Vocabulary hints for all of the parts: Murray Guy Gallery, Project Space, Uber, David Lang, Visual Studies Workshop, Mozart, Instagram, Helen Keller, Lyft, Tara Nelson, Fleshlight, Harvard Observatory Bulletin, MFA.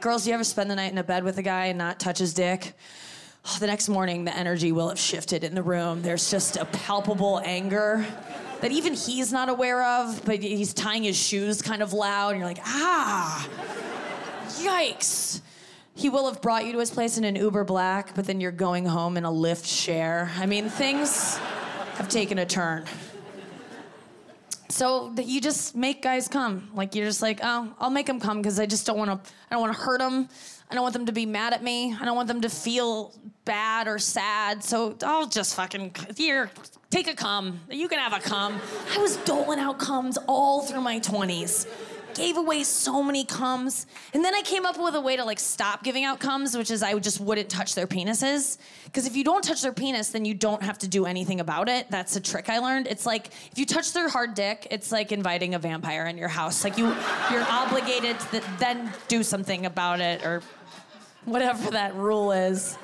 Girls, do you ever spend the night in a bed with a guy and not touch his dick? Oh, the next morning, the energy will have shifted in the room. There's just a palpable anger that even he's not aware of, but he's tying his shoes kind of loud, and you're like, ah, yikes. He will have brought you to his place in an Uber Black, but then you're going home in a Lyft Share. I mean, things have taken a turn. So you just make guys come. Like, you're just like, oh, I'll make them come because I just don't want to hurt them. I don't want them to be mad at me. I don't want them to feel bad or sad. So I'll just fucking, here, take a cum. You can have a cum. I was doling out cums all through my 20s. Gave away so many cums. And then I came up with a way to, like, stop giving out cums, which is I just wouldn't touch their penises. Because if you don't touch their penis, then you don't have to do anything about it. That's a trick I learned. It's like, if you touch their hard dick, it's like inviting a vampire in your house. Like, you're obligated to then do something about it, or whatever that rule is.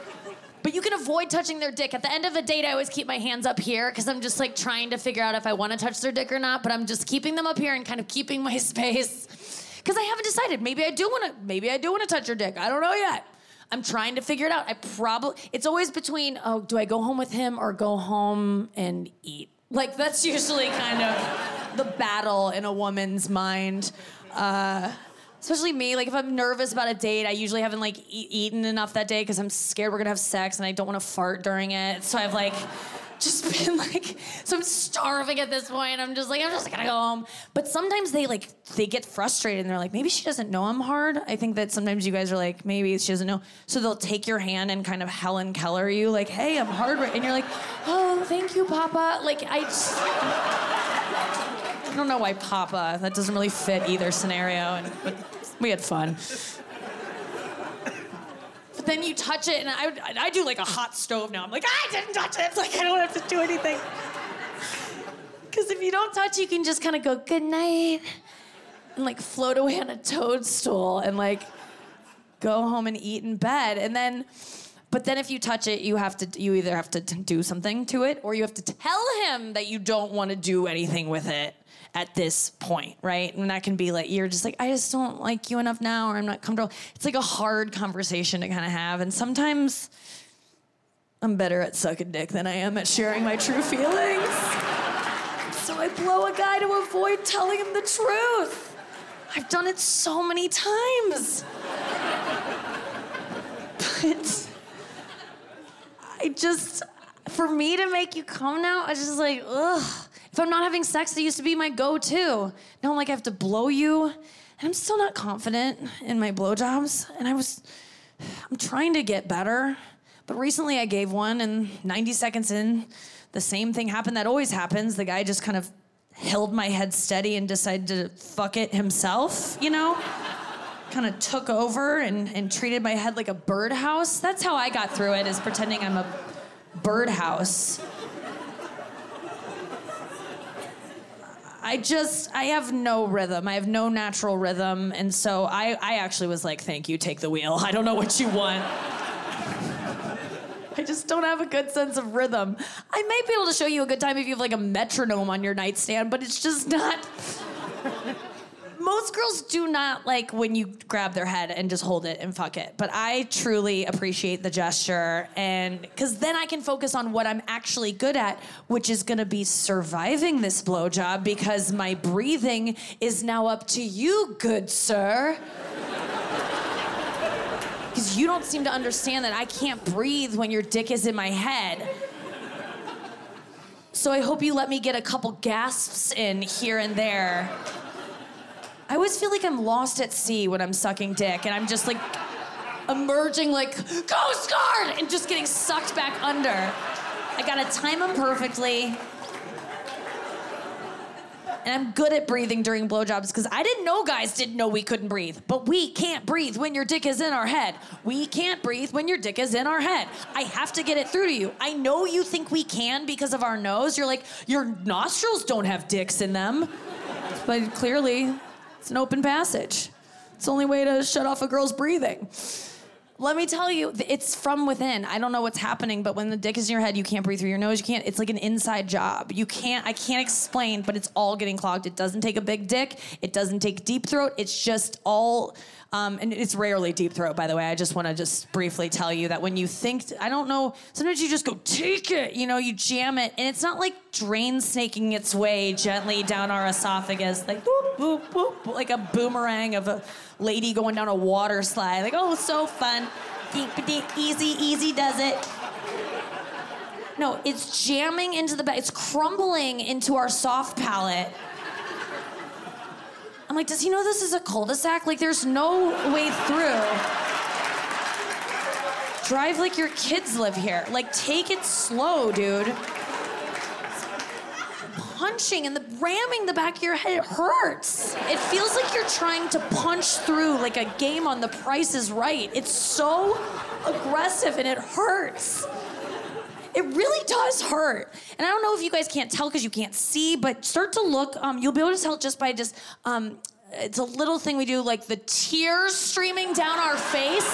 But you can avoid touching their dick. At the end of a date, I always keep my hands up here because I'm just, like, trying to figure out if I want to touch their dick or not, but I'm just keeping them up here and kind of keeping my space because I haven't decided. Maybe I do want to touch your dick. I don't know yet. I'm trying to figure it out. It's always between, oh, do I go home with him or go home and eat? Like, that's usually kind of the battle in a woman's mind. Especially me, like, if I'm nervous about a date, I usually haven't, like, eaten enough that day because I'm scared we're gonna have sex and I don't want to fart during it. So I've, like, just been, like, so I'm starving at this point. I'm just gonna go home. But sometimes they get frustrated and they're like, maybe she doesn't know I'm hard. I think that sometimes you guys are like, maybe she doesn't know. So they'll take your hand and kind of Helen Keller you, like, hey, I'm hard. And you're like, oh, thank you, Papa. Like, I don't know why Papa. That doesn't really fit either scenario, but we had fun. But then you touch it, and I do, like, a hot stove now. I'm like, I didn't touch it. It's like, I don't have to do anything. Because if you don't touch, you can just kind of go, good night, and, like, float away on a toadstool and, like, go home and eat in bed. And then... But then if you touch it, you either have to do something to it, or you have to tell him that you don't want to do anything with it at this point, right? And that can be like, you're just like, I just don't like you enough now, or I'm not comfortable. It's like a hard conversation to kind of have. And sometimes I'm better at sucking dick than I am at sharing my true feelings. So I blow a guy to avoid telling him the truth. I've done it so many times. But... for me to make you come now, I was just like, ugh. If I'm not having sex, it used to be my go-to. Now I'm like, I have to blow you. And I'm still not confident in my blowjobs. And I'm trying to get better. But recently I gave one, and 90 seconds in, the same thing happened that always happens. The guy just kind of held my head steady and decided to fuck it himself, you know? Kind of took over and treated my head like a birdhouse. That's how I got through it, is pretending I'm a birdhouse. I have no rhythm. I have no natural rhythm. And so I actually was like, thank you, take the wheel. I don't know what you want. I just don't have a good sense of rhythm. I might be able to show you a good time if you have, like, a metronome on your nightstand, but it's just not... most girls do not like when you grab their head and just hold it and fuck it. But I truly appreciate the gesture, and because then I can focus on what I'm actually good at, which is going to be surviving this blowjob because my breathing is now up to you, good sir. Because you don't seem to understand that I can't breathe when your dick is in my head. So I hope you let me get a couple gasps in here and there. I always feel like I'm lost at sea when I'm sucking dick, and I'm just like emerging like Coast Guard and just getting sucked back under. I gotta time them perfectly. And I'm good at breathing during blowjobs because I didn't know guys didn't know we couldn't breathe. But we can't breathe when your dick is in our head. We can't breathe when your dick is in our head. I have to get it through to you. I know you think we can because of our nose. You're like, your nostrils don't have dicks in them. But clearly, it's an open passage. It's the only way to shut off a girl's breathing. Let me tell you, it's from within. I don't know what's happening, but when the dick is in your head, you can't breathe through your nose. You can't. It's like an inside job. I can't explain, but it's all getting clogged. It doesn't take a big dick. It doesn't take deep throat. It's just all, and it's rarely deep throat, by the way. I just want to just briefly tell you that when you think, I don't know, sometimes you just go, take it, you know, you jam it. And it's not like drain snaking its way gently down our esophagus, like boop, boop, boop, like a boomerang of a lady going down a water slide, like, oh, so fun. Easy does it. No, it's jamming into the back. It's crumbling into our soft palate. I'm like, does he know this is a cul-de-sac? Like, there's no way through. Drive like your kids live here. Like, take it slow, dude. Punching and the ramming the back of your head, it hurts. It feels like you're trying to punch through like a game on The Price is Right. It's so aggressive and it hurts. It really does hurt. And I don't know if you guys can't tell because you can't see, but start to look. You'll be able to tell just by just, it's a little thing we do, like the tears streaming down our face.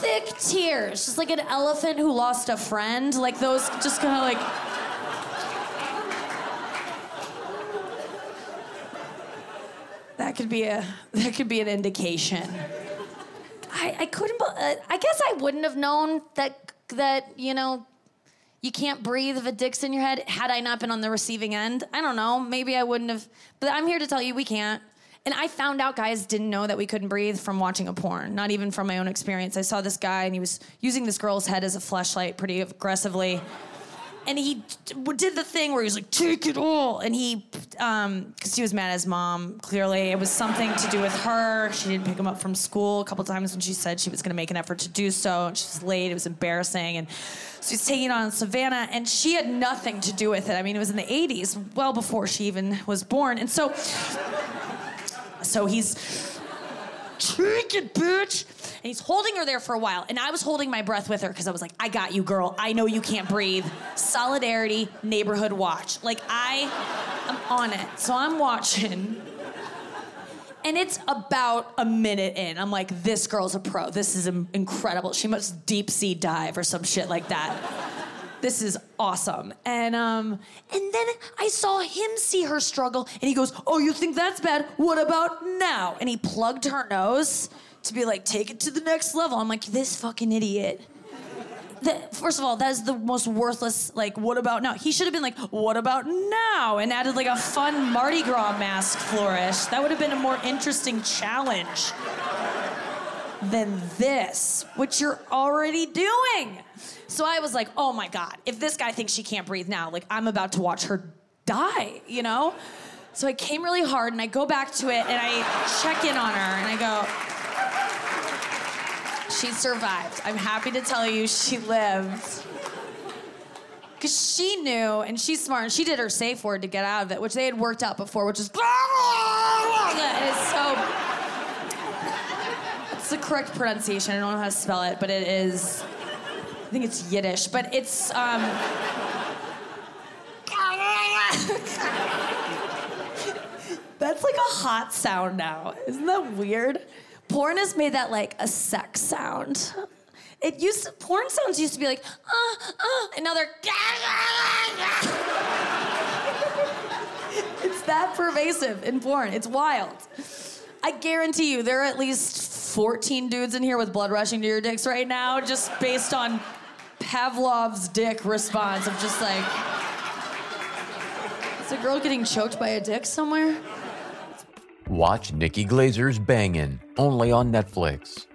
Thick tears, just like an elephant who lost a friend. Like those just kind of like, That could be an indication. I guess I wouldn't have known that you know, you can't breathe if a dick's in your head had I not been on the receiving end. I don't know. Maybe I wouldn't have. But I'm here to tell you we can't. And I found out guys didn't know that we couldn't breathe from watching a porn, not even from my own experience. I saw this guy and he was using this girl's head as a fleshlight pretty aggressively. And he did the thing where he was like, take it all. And he, because he was mad at his mom, clearly. It was something to do with her. She didn't pick him up from school a couple times when she said she was going to make an effort to do so. And she was late. It was embarrassing. And so he's taking it on Savannah. And she had nothing to do with it. I mean, it was in the 80s, well before she even was born. And so he's, take it, bitch. And he's holding her there for a while. And I was holding my breath with her because I was like, I got you, girl. I know you can't breathe. Solidarity, neighborhood watch. Like, I'm on it. So I'm watching. And it's about a minute in. I'm like, this girl's a pro. This is incredible. She must deep sea dive or some shit like that. This is awesome. And then I saw him see her struggle. And he goes, oh, you think that's bad? What about now? And he plugged her nose to be like, take it to the next level. I'm like, this fucking idiot. First of all, that is the most worthless, like, what about now? He should have been like, what about now? And added like a fun Mardi Gras mask flourish. That would have been a more interesting challenge than this, which you're already doing. So I was like, oh my God, if this guy thinks she can't breathe now, like, I'm about to watch her die, you know? So I came really hard and I go back to it and I check in on her and I go, she survived. I'm happy to tell you she lived. Because she knew, and she's smart, and she did her safe word to get out of it, which they had worked out before, which is... It's the correct pronunciation. I don't know how to spell it, but it is... I think it's Yiddish, but it's... That's like a hot sound now. Isn't that weird? Porn has made that like a sex sound. Porn sounds used to be like, and now they're... It's It's that pervasive in porn. It's wild. I guarantee you there are at least 14 dudes in here with blood rushing to your dicks right now, just based on Pavlov's dick response of just like... Is a girl getting choked by a dick somewhere? Watch Nikki Glaser's Bangin', only on Netflix.